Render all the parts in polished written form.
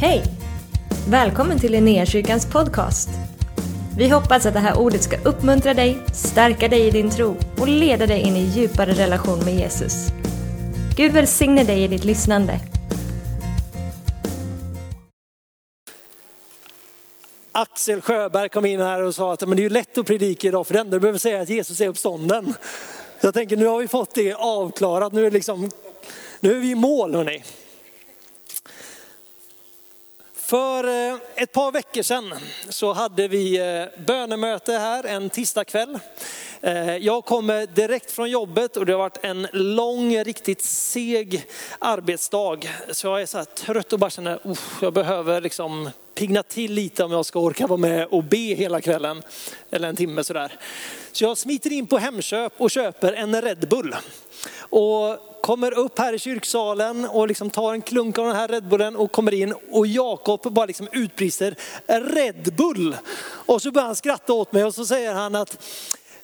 Hej! Välkommen till Linnékyrkans podcast. Vi hoppas att det här ordet ska uppmuntra dig, stärka dig i din tro och leda dig in i djupare relation med Jesus. Gud välsigne dig i ditt lyssnande. Axel Sjöberg kom in här och sa att men det är ju lätt att predika idag för den där behöver säga att Jesus är uppstånden. Så jag tänker nu har vi fått det avklarat. Nu är vi i mål hörni. För ett par veckor sedan så hade vi bönemöte här en tisdagkväll. Jag kommer direkt från jobbet och det har varit en lång, riktigt seg arbetsdag. Så jag är så här trött och bara känner jag behöver pigna till lite om jag ska orka vara med och be hela kvällen. Eller en timme sådär. Så jag smiter in på Hemköp och köper en Red Bull. Och kommer upp här i kyrksalen och tar en klunk av den här Red Bullen och kommer in. Och Jakob bara utbrister Red Bull. Och så börjar han skratta åt mig och så säger han att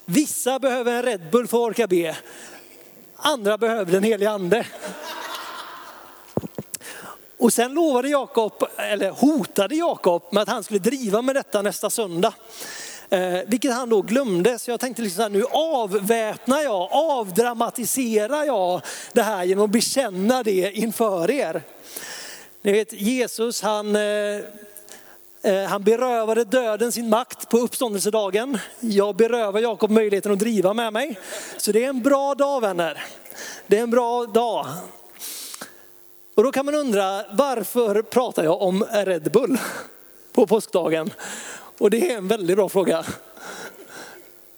vissa behöver en Red Bull för att orka be. Andra behöver den heliga ande. Och sen lovade Jakob, eller hotade Jakob med att han skulle driva med detta nästa söndag. Vilket han då glömde. Så jag tänkte nu avväpnar jag, avdramatiserar jag det här genom att bekänna det inför er. Ni vet Jesus han berövade döden sin makt på uppståndelsedagen. Jag berövar Jakob möjligheten att driva med mig. Så det är en bra dag vänner. Det är en bra dag. Och då kan man undra, varför pratar jag om Red Bull på påskdagen? Och det är en väldigt bra fråga.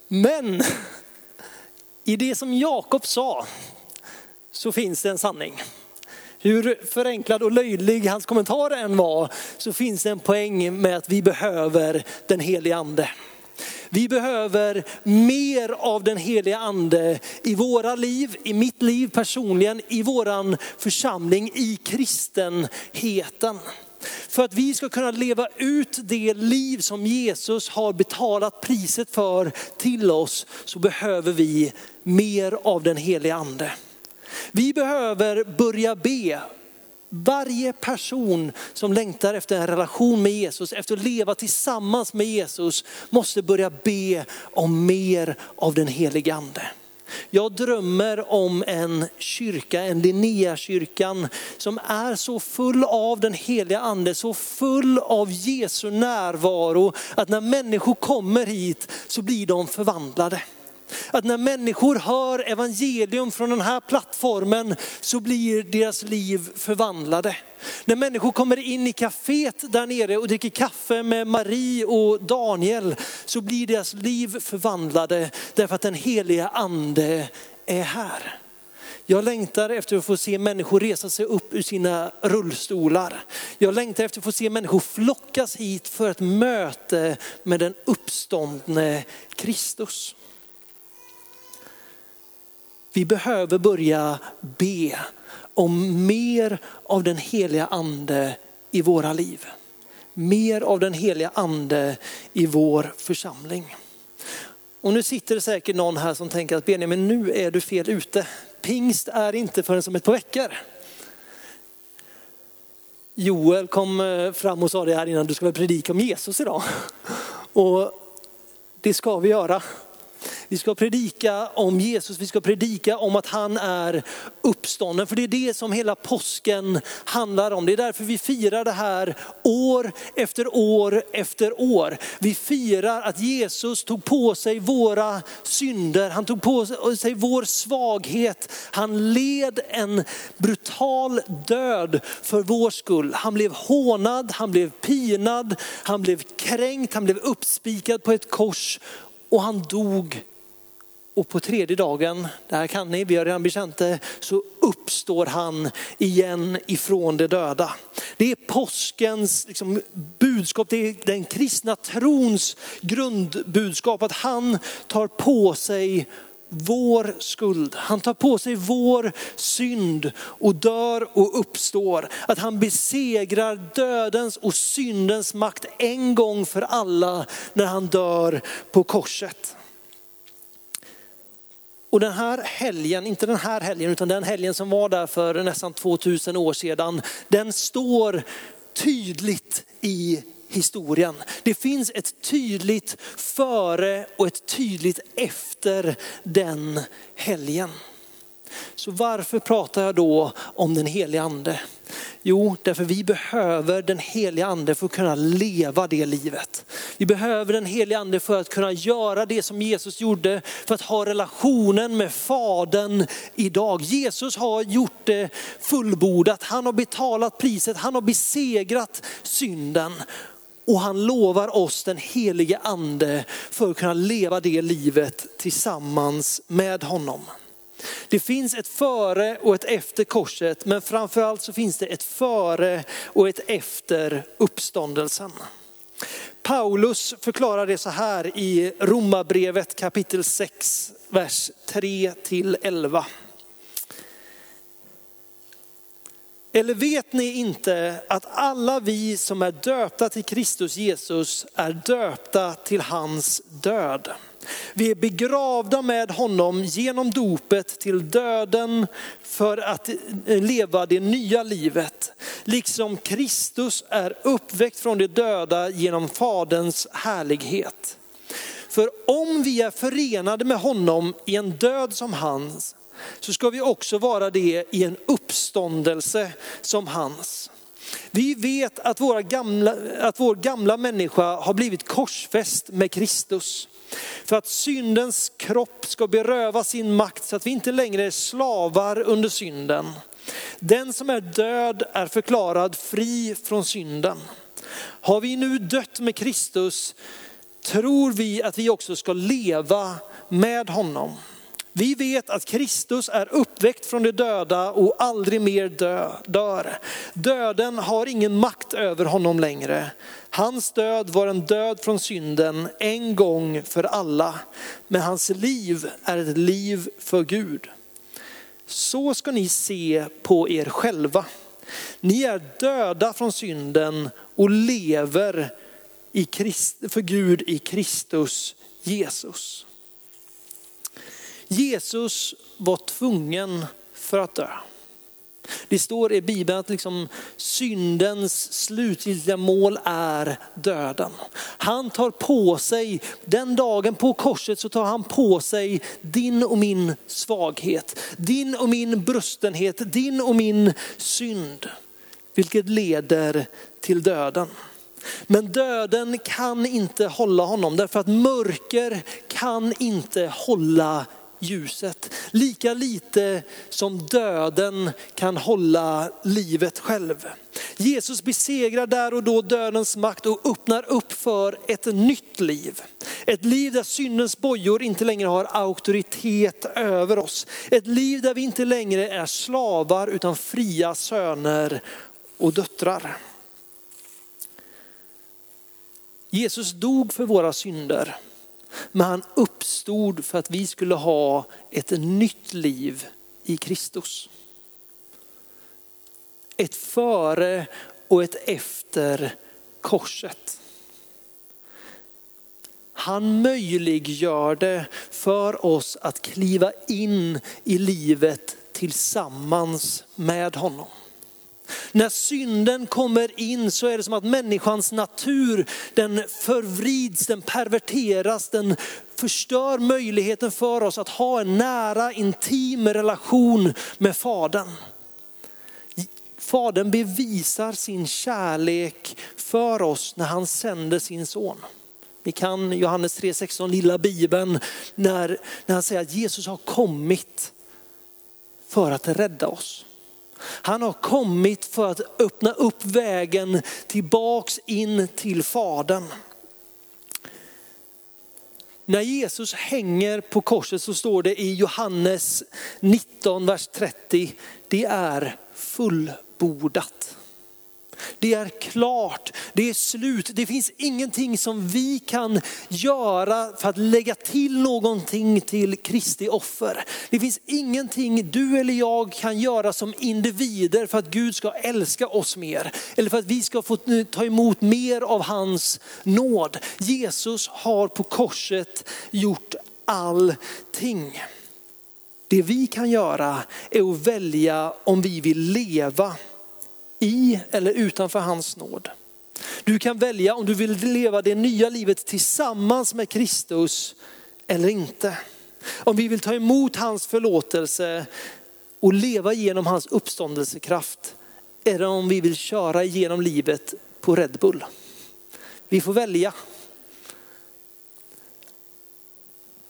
Men i det som Jakob sa så finns det en sanning. Hur förenklad och löjlig hans kommentar än var så finns det en poäng med att vi behöver den heliga ande. Vi behöver mer av den heliga ande i våra liv, i mitt liv personligen, i våran församling, i kristenheten. För att vi ska kunna leva ut det liv som Jesus har betalat priset för till oss så behöver vi mer av den heliga ande. Vi behöver börja be. Varje person som längtar efter en relation med Jesus, efter att leva tillsammans med Jesus, måste börja be om mer av den helige ande. Jag drömmer om en kyrka, en Linnékyrkan, som är så full av den heliga ande, så full av Jesu närvaro, att när människor kommer hit så blir de förvandlade. Att när människor hör evangelium från den här plattformen så blir deras liv förvandlade. När människor kommer in i kaféet där nere och dricker kaffe med Marie och Daniel så blir deras liv förvandlade därför att den heliga ande är här. Jag längtar efter att få se människor resa sig upp ur sina rullstolar. Jag längtar efter att få se människor flockas hit för ett möte med den uppståndne Kristus. Vi behöver börja be om mer av den heliga ande i våra liv. Mer av den heliga ande i vår församling. Och nu sitter det säkert någon här som tänker att Benjamin, nu är du fel ute. Pingst är inte förrän som ett par veckor. Joel kom fram och sa det här innan, du ska väl predika om Jesus idag. Och det ska vi göra. Vi ska predika om Jesus, vi ska predika om att han är uppstånden. För det är det som hela påsken handlar om. Det är därför vi firar det här år efter år efter år. Vi firar att Jesus tog på sig våra synder. Han tog på sig vår svaghet. Han led en brutal död för vår skull. Han blev hånad, han blev pinad, han blev kränkt, han blev uppspikad på ett kors. Och han dog och på tredje dagen, det här kan ni, vi har redan bekänt det, så uppstår han igen ifrån det döda. Det är påskens budskap, det är den kristna trons grundbudskap att han tar på sig vår skuld. Han tar på sig vår synd och dör och uppstår. Att han besegrar dödens och syndens makt en gång för alla när han dör på korset. Och den här helgen, inte den här helgen utan den helgen som var där för nästan 2000 år sedan, den står tydligt i historien. Det finns ett tydligt före och ett tydligt efter den helgen. Så varför pratar jag då om den heliga ande? Jo, därför vi behöver den heliga ande för att kunna leva det livet. Vi behöver den heliga ande för att kunna göra det som Jesus gjorde, för att ha relationen med Fadern idag. Jesus har gjort det fullbordat. Han har betalat priset, han har besegrat synden. Och han lovar oss den helige ande för att kunna leva det livet tillsammans med honom. Det finns ett före och ett efter korset, men framförallt så finns det ett före och ett efter uppståndelsen. Paulus förklarar det så här i Romarbrevet kapitel 6, vers 3-11. Eller vet ni inte att alla vi som är döpta till Kristus Jesus är döpta till hans död? Vi är begravda med honom genom dopet till döden för att leva det nya livet. Liksom Kristus är uppväckt från de döda genom Faderns härlighet. För om vi är förenade med honom i en död som hans, så ska vi också vara det i en uppståndelse som hans. Vi vet att vår gamla människa har blivit korsfäst med Kristus. För att syndens kropp ska beröva sin makt så att vi inte längre är slavar under synden. Den som är död är förklarad fri från synden. Har vi nu dött med Kristus tror vi att vi också ska leva med honom. Vi vet att Kristus är uppväckt från de döda och aldrig mer dör. Döden har ingen makt över honom längre. Hans död var en död från synden en gång för alla. Men hans liv är ett liv för Gud. Så ska ni se på er själva. Ni är döda från synden och lever för Gud i Kristus Jesus. Jesus var tvungen för att dö. Det står i Bibeln att syndens slutgiltiga mål är döden. Han tar på sig, den dagen på korset så tar han på sig din och min svaghet. Din och min brustenhet, din och min synd. Vilket leder till döden. Men döden kan inte hålla honom därför att mörker kan inte hålla ljuset. Lika lite som döden kan hålla livet själv. Jesus besegrar där och då dödens makt och öppnar upp för ett nytt liv. Ett liv där syndens bojor inte längre har auktoritet över oss. Ett liv där vi inte längre är slavar utan fria söner och döttrar. Jesus dog för våra synder. Men han uppstod för att vi skulle ha ett nytt liv i Kristus. Ett före och ett efter korset. Han möjliggörde för oss att kliva in i livet tillsammans med honom. När synden kommer in så är det som att människans natur, den förvrids, den perverteras, den förstör möjligheten för oss att ha en nära, intim relation med Fadern. Fadern bevisar sin kärlek för oss när han sänder sin son. Vi kan Johannes 3:16, lilla Bibeln, när han säger att Jesus har kommit för att rädda oss. Han har kommit för att öppna upp vägen tillbaks in till Fadern. När Jesus hänger på korset så står det i Johannes 19, vers 30. Det är fullbordat. Det är klart, det är slut. Det finns ingenting som vi kan göra för att lägga till någonting till Kristi offer. Det finns ingenting du eller jag kan göra som individer för att Gud ska älska oss mer. Eller för att vi ska få ta emot mer av hans nåd. Jesus har på korset gjort allting. Det vi kan göra är att välja om vi vill leva i eller utanför hans nåd. Du kan välja om du vill leva det nya livet tillsammans med Kristus eller inte. Om vi vill ta emot hans förlåtelse och leva genom hans uppståndelsekraft, eller om vi vill köra genom livet på Red Bull. Vi får välja.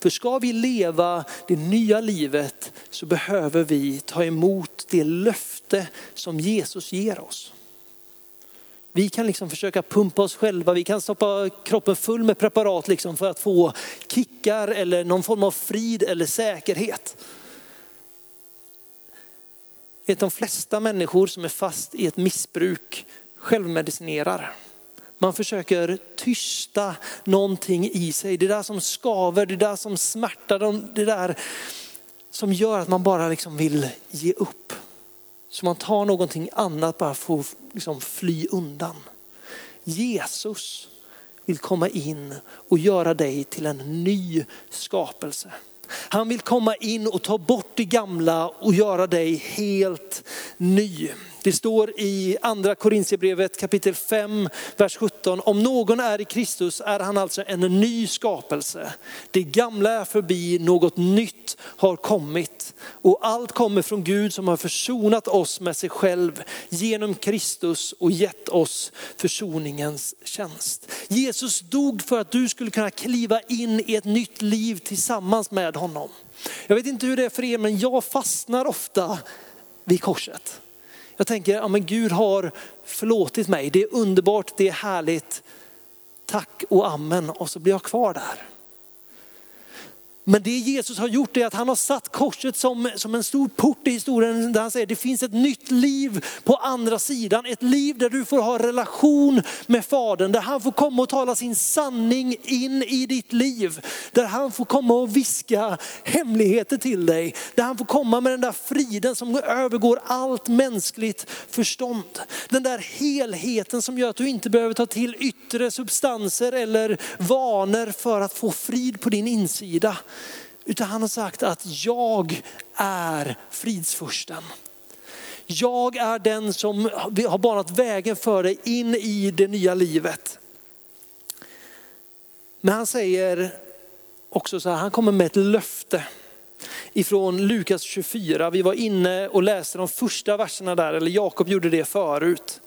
För ska vi leva det nya livet så behöver vi ta emot det löfte som Jesus ger oss. Vi kan liksom försöka pumpa oss själva. Vi kan stoppa kroppen full med preparat liksom för att få kickar eller någon form av frid eller säkerhet. De flesta människor som är fast i ett missbruk självmedicinerar. Man försöker tysta någonting i sig. Det där som skaver, det där som smärtar, det där som gör att man bara liksom vill ge upp. Så man tar någonting annat bara för att liksom fly undan. Jesus vill komma in och göra dig till en ny skapelse. Han vill komma in och ta bort det gamla och göra dig helt ny. Det står i andra Korinthierbrevet kapitel 5, vers 17. Om någon är i Kristus är han alltså en ny skapelse. Det gamla är förbi, något nytt har kommit. Och allt kommer från Gud som har försonat oss med sig själv genom Kristus och gett oss försoningens tjänst. Jesus dog för att du skulle kunna kliva in i ett nytt liv tillsammans med honom. Jag vet inte hur det är för er, men jag fastnar ofta vid korset. Jag tänker, ja men Gud har förlåtit mig. Det är underbart, det är härligt. Tack och amen. Och så blir jag kvar där. Men det Jesus har gjort är att han har satt korset som en stor port i historien. Där han säger, det finns ett nytt liv på andra sidan. Ett liv där du får ha relation med Fadern. Där han får komma och tala sin sanning in i ditt liv. Där han får komma och viska hemligheter till dig. Där han får komma med den där friden som övergår allt mänskligt förstånd. Den där helheten som gör att du inte behöver ta till yttre substanser eller vanor för att få frid på din insida. Utan han har sagt att jag är fridsfursten. Jag är den som har banat vägen för dig in i det nya livet. Men han säger också så här, han kommer med ett löfte ifrån Lukas 24. Vi var inne och läste de första verserna där, eller Jakob gjorde det förut.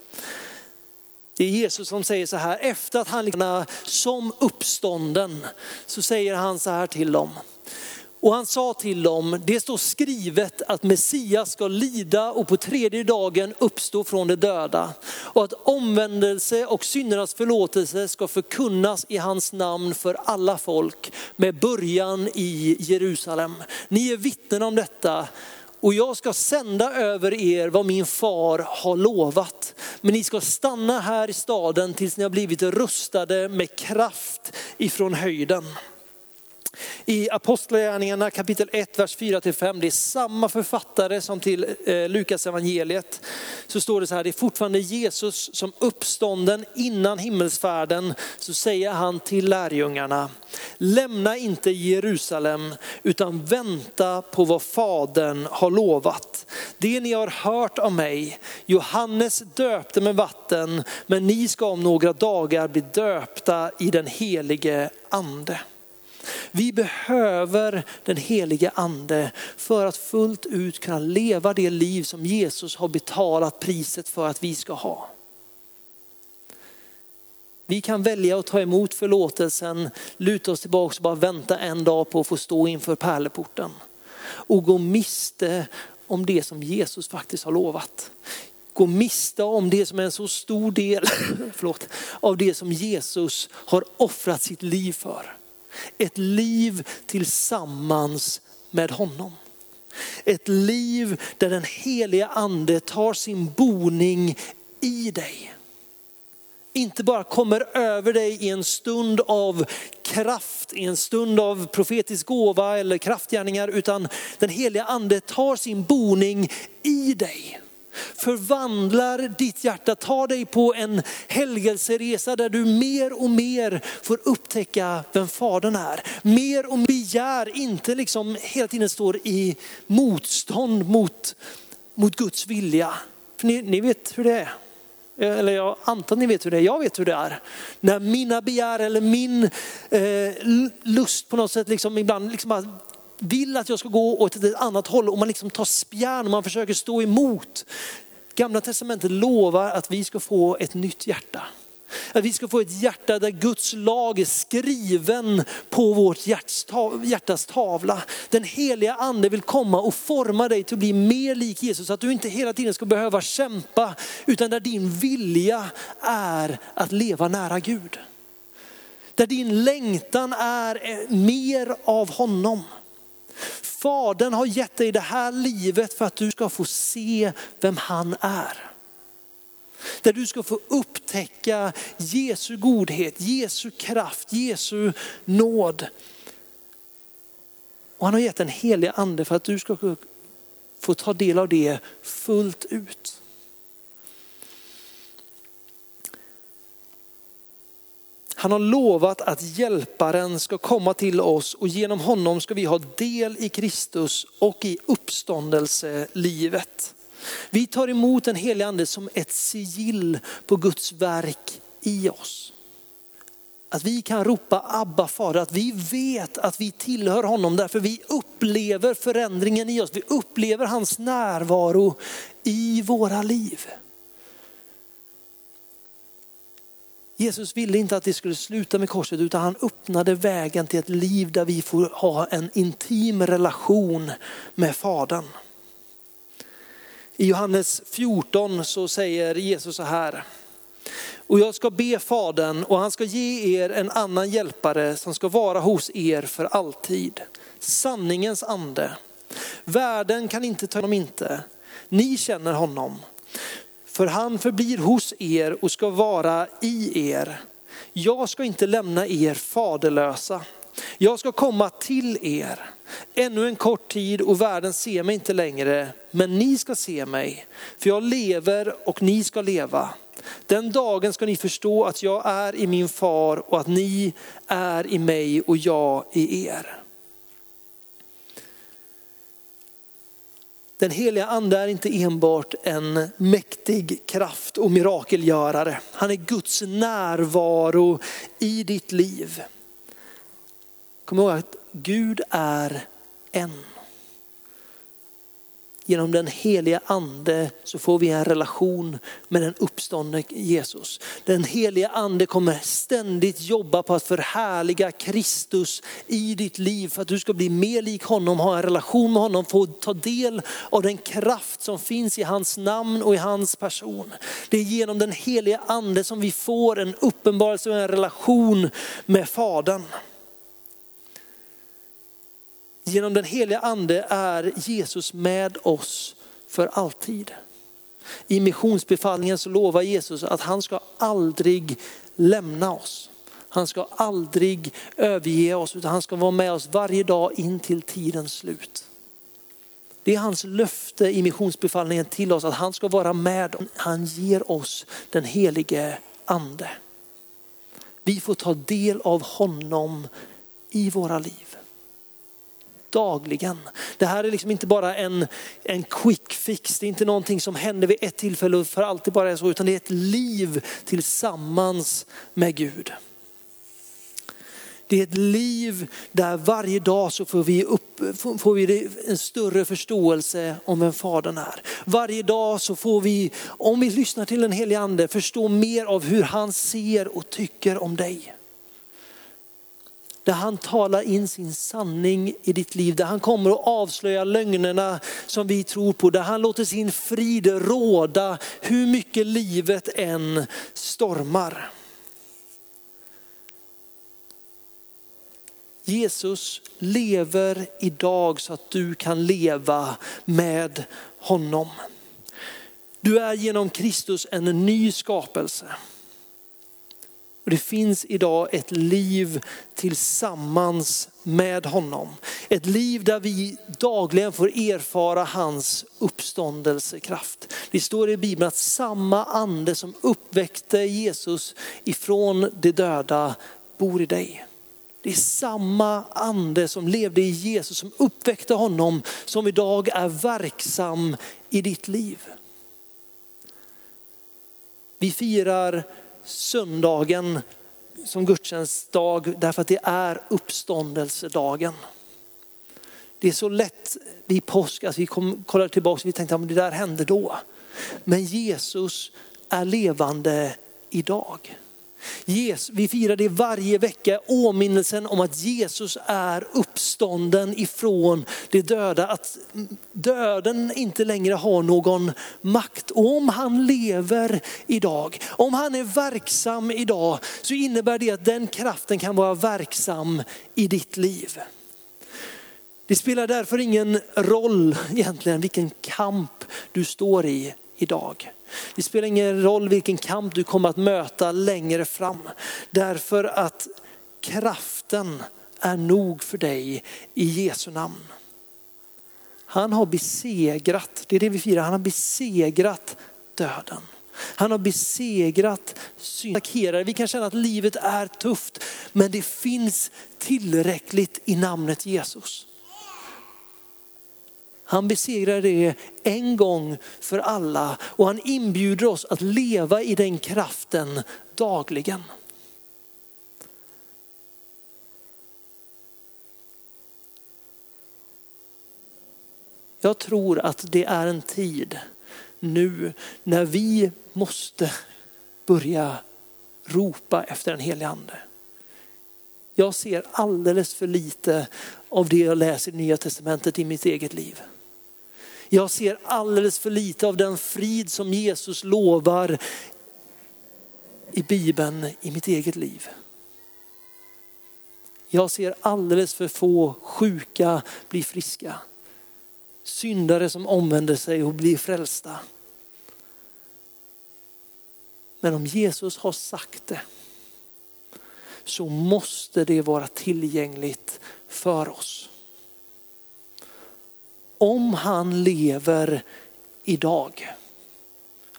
Det är Jesus som säger så här, efter att han är som uppstånden så säger han så här till dem. Och han sa till dem, det står skrivet att Messias ska lida och på tredje dagen uppstå från de döda. Och att omvändelse och syndernas förlåtelse ska förkunnas i hans namn för alla folk med början i Jerusalem. Ni är vittnen om detta. Och jag ska sända över er vad min far har lovat. Men ni ska stanna här i staden tills ni har blivit rustade med kraft ifrån höjden. I Apostelgärningarna kapitel 1, vers 4-5, det är samma författare som till Lukas evangeliet. Så står det så här, det är fortfarande Jesus som uppstånden innan himmelsfärden. Så säger han till lärjungarna, lämna inte Jerusalem utan vänta på vad Fadern har lovat. Det ni har hört av mig, Johannes döpte med vatten, men ni ska om några dagar bli döpta i den helige ande. Vi behöver den heliga ande för att fullt ut kunna leva det liv som Jesus har betalat priset för att vi ska ha. Vi kan välja att ta emot förlåtelsen, luta oss tillbaka och bara vänta en dag på att få stå inför pärleporten. Och gå miste om det som Jesus faktiskt har lovat. Gå miste om det som är en så stor del av det som Jesus har offrat sitt liv för. Ett liv tillsammans med honom. Ett liv där den heliga ande tar sin boning i dig. Inte bara kommer över dig i en stund av kraft, i en stund av profetisk gåva eller kraftgärningar, utan den heliga ande tar sin boning i dig. Förvandlar ditt hjärta, tar dig på en helgelseresa där du mer och mer får upptäcka vem Fadern är. Mer och begär inte liksom hela tiden står i motstånd mot Guds vilja, För ni vet hur det är. Eller jag antar ni vet hur det är. Jag vet hur det är. När mina begär eller min lust på något sätt liksom ibland liksom vill att jag ska gå åt ett annat håll. Och man liksom tar spjärn och man försöker stå emot. Gamla testamentet lovar att vi ska få ett nytt hjärta. Att vi ska få ett hjärta där Guds lag är skriven på vårt hjärtas tavla. Den heliga ande vill komma och forma dig till att bli mer lik Jesus. Så att du inte hela tiden ska behöva kämpa. Utan där din vilja är att leva nära Gud. Där din längtan är mer av honom. Fadern har gett dig det här livet för att du ska få se vem han är. Där du ska få upptäcka Jesu godhet, Jesu kraft, Jesu nåd. Och han har gett en helig ande för att du ska få ta del av det fullt ut. Han har lovat att hjälparen ska komma till oss och genom honom ska vi ha del i Kristus och i uppståndelselivet. Vi tar emot den heliga ande som ett sigill på Guds verk i oss. Att vi kan ropa Abba Fader, att vi vet att vi tillhör honom. Därför vi upplever förändringen i oss. Vi upplever hans närvaro i våra liv. Jesus ville inte att det skulle sluta med korset utan han öppnade vägen till ett liv där vi får ha en intim relation med Fadern. I Johannes 14 så säger Jesus så här. Och jag ska be Fadern och han ska ge er en annan hjälpare som ska vara hos er för alltid. Sanningens ande. Världen kan inte ta honom inte. Ni känner honom. För han förblir hos er och ska vara i er. Jag ska inte lämna er faderlösa. Jag ska komma till er. Ännu en kort tid och världen ser mig inte längre. Men ni ska se mig. För jag lever och ni ska leva. Den dagen ska ni förstå att jag är i min far och att ni är i mig och jag i er. Den heliga ande är inte enbart en mäktig kraft och mirakelgörare. Han är Guds närvaro i ditt liv. Kom ihåg att Gud är en. Genom den heliga ande så får vi en relation med den uppståndne Jesus. Den heliga ande kommer ständigt jobba på att förhärliga Kristus i ditt liv. För att du ska bli mer lik honom, ha en relation med honom, få ta del av den kraft som finns i hans namn och i hans person. Det är genom den heliga ande som vi får en uppenbarelse och en relation med Fadern. Genom den heliga ande är Jesus med oss för alltid. I missionsbefallningen så lovar Jesus att han ska aldrig lämna oss. Han ska aldrig överge oss utan han ska vara med oss varje dag in till tidens slut. Det är hans löfte i missionsbefallningen till oss att han ska vara med oss. Han ger oss den helige ande. Vi får ta del av honom i våra liv. Dagligen. Det här är liksom inte bara en quick fix. Det är inte någonting som händer vid ett tillfälle och för alltid bara är så. Utan det är ett liv tillsammans med Gud. Det är ett liv där varje dag så får vi en större förståelse om vem Fadern är. Varje dag så får vi, om vi lyssnar till den helige ande, förstå mer av hur han ser och tycker om dig. Där han talar in sin sanning i ditt liv. Där han kommer att avslöja lögnerna som vi tror på. Där han låter sin frid råda hur mycket livet än stormar. Jesus lever idag så att du kan leva med honom. Du är genom Kristus en ny skapelse. Och det finns idag ett liv tillsammans med honom. Ett liv där vi dagligen får erfara hans uppståndelsekraft. Det står i Bibeln att samma ande som uppväckte Jesus ifrån de döda bor i dig. Det är samma ande som levde i Jesus, som uppväckte honom, som idag är verksam i ditt liv. Vi firar söndagen som gudstjänstdag därför att det är uppståndelsedagen. Det är så lätt vid påsk att vi kollar tillbaka och vi tänkte att det där hände då. Men Jesus är levande idag. Vi firar det varje vecka, åminnelsen om att Jesus är uppstånden ifrån det döda. Att döden inte längre har någon makt. Och om han lever idag, om han är verksam idag, så innebär det att den kraften kan vara verksam i ditt liv. Det spelar därför ingen roll egentligen vilken kamp du står i idag. Det spelar ingen roll vilken kamp du kommer att möta längre fram. Därför att kraften är nog för dig i Jesu namn. Han har besegrat, det är det vi firar, han har besegrat döden. Han har besegrat synden. Vi kan känna att livet är tufft, men det finns tillräckligt i namnet Jesus. Han besegrar det en gång för alla och han inbjuder oss att leva i den kraften dagligen. Jag tror att det är en tid nu när vi måste börja ropa efter en helig ande. Jag ser alldeles för lite av det jag läser i Nya testamentet i mitt eget liv. Jag ser alldeles för lite av den frid som Jesus lovar i Bibeln i mitt eget liv. Jag ser alldeles för få sjuka bli friska. Syndare som omvänder sig och blir frälsta. Men om Jesus har sagt det så måste det vara tillgängligt för oss. Om han lever idag.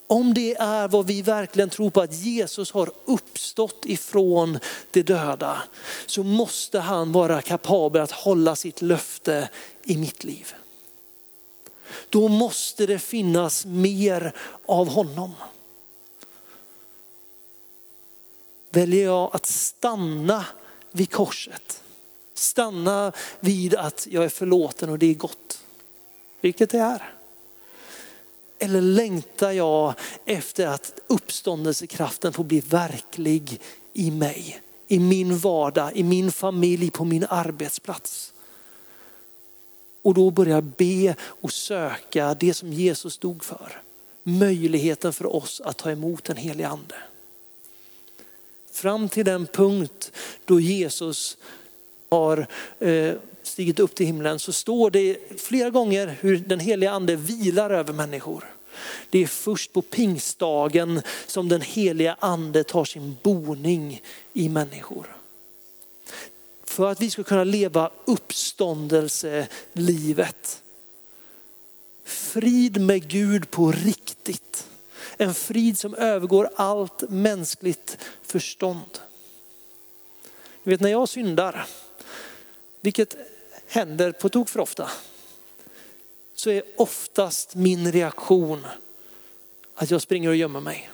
Om det är vad vi verkligen tror på, att Jesus har uppstått ifrån de döda, så måste han vara kapabel att hålla sitt löfte i mitt liv. Då måste det finnas mer av honom. Väljer jag att stanna vid korset, stanna vid att jag är förlåten och det är gott, vilket det är? Eller längtar jag efter att uppståndelsekraften får bli verklig i mig, i min vardag, i min familj, på min arbetsplats? Och då börjar jag be och söka det som Jesus dog för. Möjligheten för oss att ta emot den helige ande. Fram till den punkt då Jesus har stigit upp till himlen så står det flera gånger hur den heliga ande vilar över människor. Det är först på pingstdagen som den heliga ande tar sin boning i människor. För att vi ska kunna leva uppståndelselivet. Frid med Gud på riktigt. En frid som övergår allt mänskligt förstånd. Du vet, när jag syndar, vilket händer på tok för ofta, så är oftast min reaktion att jag springer och gömmer mig.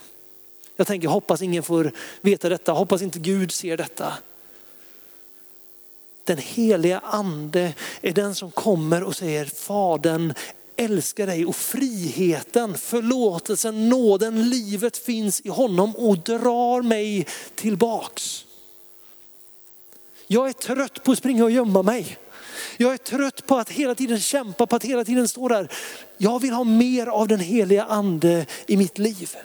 Jag tänker, hoppas ingen får veta detta, hoppas inte Gud ser detta. Den heliga ande är den som kommer och säger, Fadern älskar dig, och friheten, förlåtelsen, nåden, livet finns i honom och drar mig tillbaks. Jag är trött på att springa och gömma mig. Jag är trött på att hela tiden kämpa, på att hela tiden stå där. Jag vill ha mer av den heliga ande i mitt liv.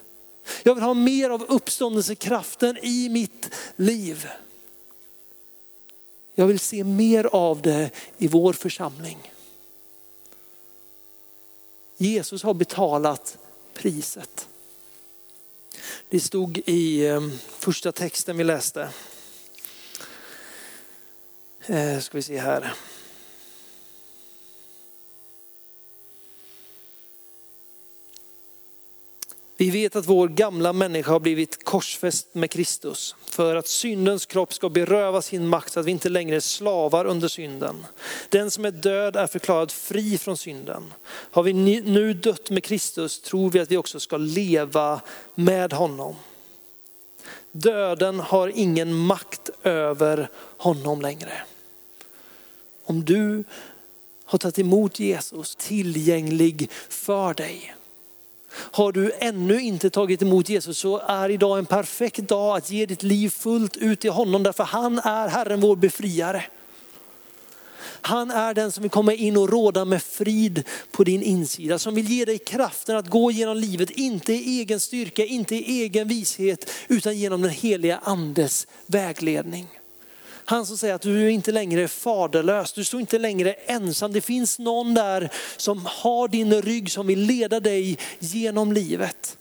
Jag vill ha mer av uppståndelsekraften i mitt liv. Jag vill se mer av det i vår församling. Jesus har betalat priset. Det stod i första texten vi läste. Ska vi se här. Vi vet att vår gamla människa har blivit korsfäst med Kristus för att syndens kropp ska beröva sin makt så att vi inte längre är slavar under synden. Den som är död är förklarad fri från synden. Har vi nu dött med Kristus tror vi att vi också ska leva med honom. Döden har ingen makt över honom längre. Om du har tagit emot Jesus tillgänglig för dig. Har du ännu inte tagit emot Jesus så är idag en perfekt dag att ge ditt liv fullt ut till honom. Därför han är Herren vår befriare. Han är den som vill komma in och råda med frid på din insida. Som vill ge dig kraften att gå genom livet. Inte i egen styrka, inte i egen vishet utan genom den heliga andes vägledning. Han som säger att du inte längre är faderlös. Du står inte längre ensam. Det finns någon där som har din rygg som vill leda dig genom livet.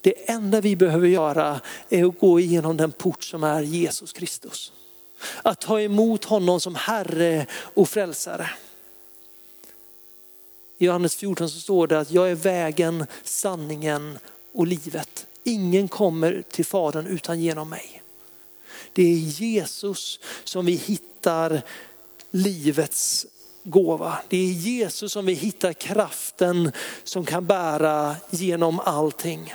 Det enda vi behöver göra är att gå igenom den port som är Jesus Kristus. Att ta emot honom som Herre och frälsare. I Johannes 14 så står det att jag är vägen, sanningen och livet. Ingen kommer till Fadern utan genom mig. Det är Jesus som vi hittar livets gåva. Det är Jesus som vi hittar kraften som kan bära genom allting.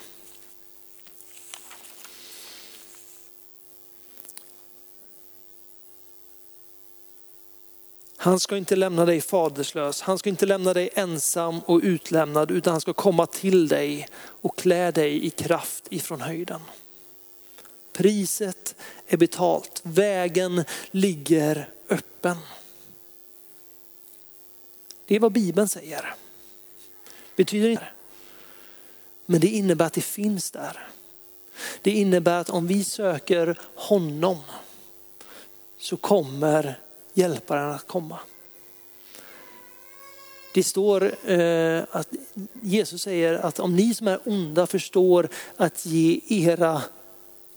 Han ska inte lämna dig faderslös. Han ska inte lämna dig ensam och utlämnad utan han ska komma till dig och klä dig i kraft ifrån höjden. Priset är betalt. Vägen ligger öppen. Det är vad Bibeln säger. Betyder inte. Men det innebär att det finns där. Det innebär att om vi söker honom så kommer hjälparen att komma. Det står att Jesus säger att om ni som är onda förstår att ge era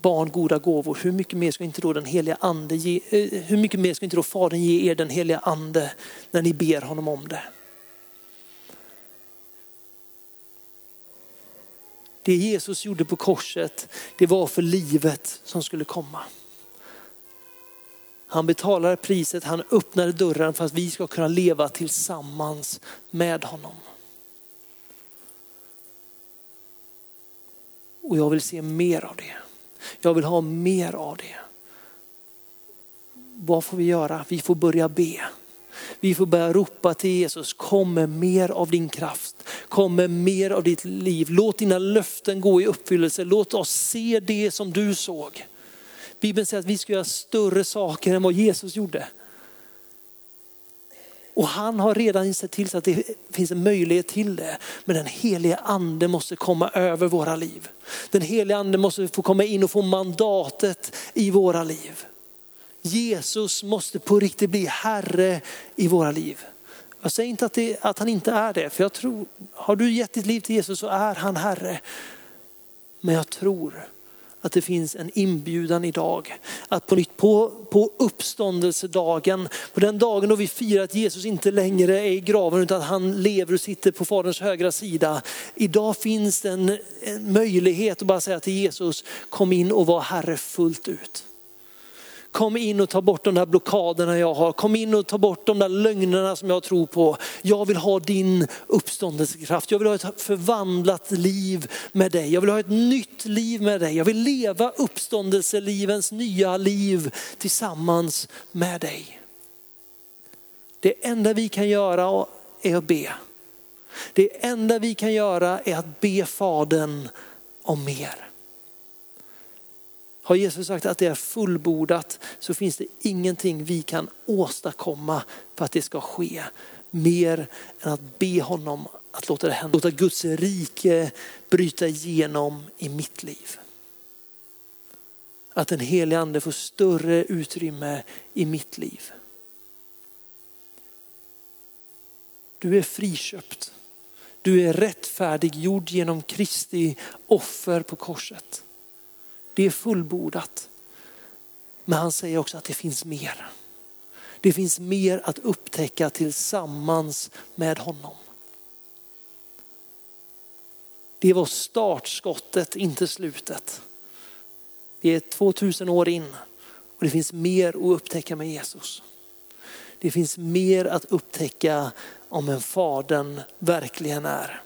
barn goda gåvor, hur mycket mer ska inte då den heliga ande ge, hur mycket mer ska inte då Fadern ge er den heliga ande när ni ber honom om det. Det Jesus gjorde på korset, det var för livet som skulle komma. Han betalade priset, han öppnade dörren för att vi ska kunna leva tillsammans med honom. Och jag vill se mer av det. Jag vill ha mer av det. Vad får vi göra? Vi får börja be. Vi får börja ropa till Jesus. Kom med mer av din kraft. Kom med mer av ditt liv. Låt dina löften gå i uppfyllelse. Låt oss se det som du såg. Bibeln säger att vi ska göra större saker än vad Jesus gjorde. Och han har redan sett till så att det finns en möjlighet till det. Men den heliga ande måste komma över våra liv. Den heliga ande måste få komma in och få mandatet i våra liv. Jesus måste på riktigt bli herre i våra liv. Jag säger inte att han inte är det. För jag tror, har du gett ditt liv till Jesus så är han herre. Men jag tror att det finns en inbjudan idag. Att på nytt på uppståndelsedagen. På den dagen då vi firar att Jesus inte längre är i graven. Utan att han lever och sitter på Faderns högra sida. Idag finns det en möjlighet att bara säga till Jesus. Kom in och var herre fullt ut. Kom in och ta bort de där blockaderna jag har. Kom in och ta bort de där lögnerna som jag tror på. Jag vill ha din uppståndelsekraft. Jag vill ha ett förvandlat liv med dig. Jag vill ha ett nytt liv med dig. Jag vill leva uppståndelselivens nya liv tillsammans med dig. Det enda vi kan göra är att be. Det enda vi kan göra är att be Fadern om mer. Har Jesus sagt att det är fullbordat så finns det ingenting vi kan åstadkomma för att det ska ske. Mer än att be honom att låta det hända. Låta Guds rike bryta igenom i mitt liv. Att den heliga ande får större utrymme i mitt liv. Du är friköpt. Du är rättfärdiggjord genom Kristi offer på korset. Det är fullbordat. Men han säger också att det finns mer. Det finns mer att upptäcka tillsammans med honom. Det var startskottet, inte slutet. Det är 2000 år in och det finns mer att upptäcka med Jesus. Det finns mer att upptäcka om en fadern verkligen är.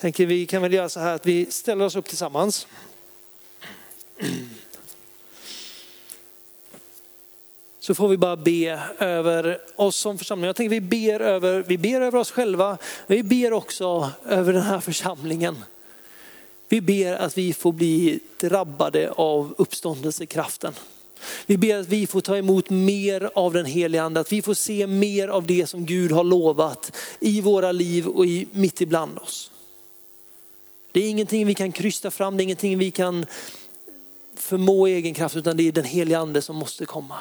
Tänker vi kan väl göra så här att vi ställer oss upp tillsammans. Så får vi bara be över oss som församling. Jag tänker vi ber över oss själva. Vi ber också över den här församlingen. Vi ber att vi får bli drabbade av uppståndelsekraften. Vi ber att vi får ta emot mer av den heliga ande. Att vi får se mer av det som Gud har lovat i våra liv och mitt ibland oss. Det är ingenting vi kan krysta fram. Det är ingenting vi kan förmå i egen kraft. Utan det är den heliga ande som måste komma.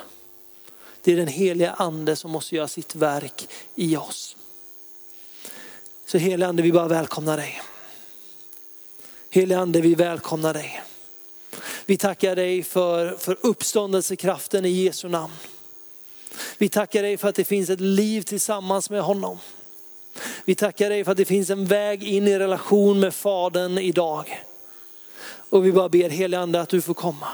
Det är den heliga ande som måste göra sitt verk i oss. Så heliga ande, vi bara välkomnar dig. Heliga ande, vi välkomnar dig. Vi tackar dig för uppståndelsekraften i Jesu namn. Vi tackar dig för att det finns ett liv tillsammans med honom. Vi tackar dig för att det finns en väg in i relation med Fadern idag. Och vi bara ber heliga ande att du får komma.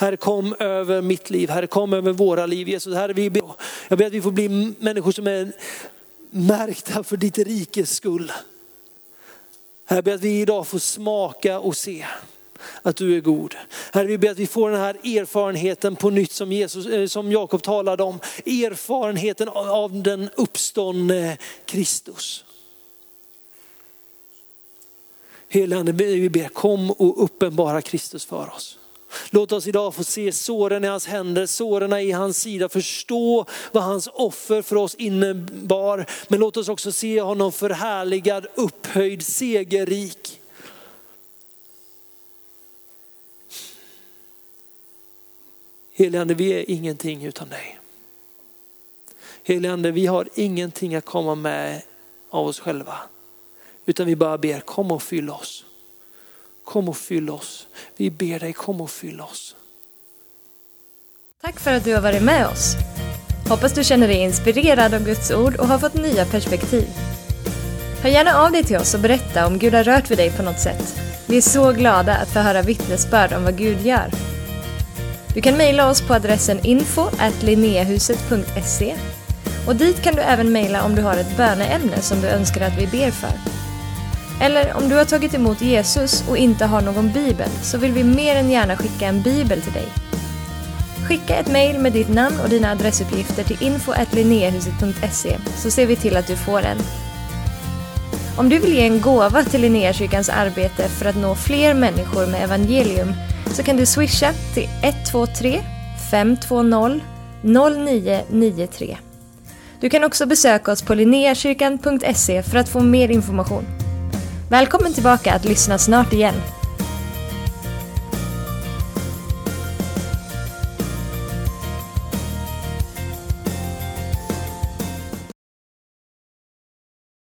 Herre, kom över mitt liv. Herre, kom över våra liv. Jesus, Herre, jag ber att vi får bli människor som är märkta för ditt rikes skull. Herre, ber att vi idag får smaka och se att du är god. Herre, vi ber att vi får den här erfarenheten på nytt som Jakob talade om. Erfarenheten av den uppståndne Kristus. Hela anden, vi ber, kom och uppenbara Kristus för oss. Låt oss idag få se såren i hans händer, sårena i hans sida. Förstå vad hans offer för oss innebar. Men låt oss också se honom förhärligad, upphöjd, segerrik. Helige Ande, vi är ingenting utan dig. Helige Ande, vi har ingenting att komma med av oss själva. Utan vi bara ber, kom och fyll oss. Kom och fyll oss. Vi ber dig, kom och fyll oss. Tack för att du har varit med oss. Hoppas du känner dig inspirerad av Guds ord och har fått nya perspektiv. Hör gärna av dig till oss och berätta om Gud har rört vid dig på något sätt. Vi är så glada att få höra vittnesbörd om vad Gud gör. Du kan mejla oss på adressen info@linnehuset.se och dit kan du även mejla om du har ett böneämne som du önskar att vi ber för. Eller om du har tagit emot Jesus och inte har någon bibel så vill vi mer än gärna skicka en bibel till dig. Skicka ett mejl med ditt namn och dina adressuppgifter till info@linnehuset.se så ser vi till att du får en. Om du vill ge en gåva till Linnékyrkans arbete för att nå fler människor med evangelium så kan du swisha till 123 520 0993. Du kan också besöka oss på linneakyrkan.se för att få mer information. Välkommen tillbaka att lyssna snart igen.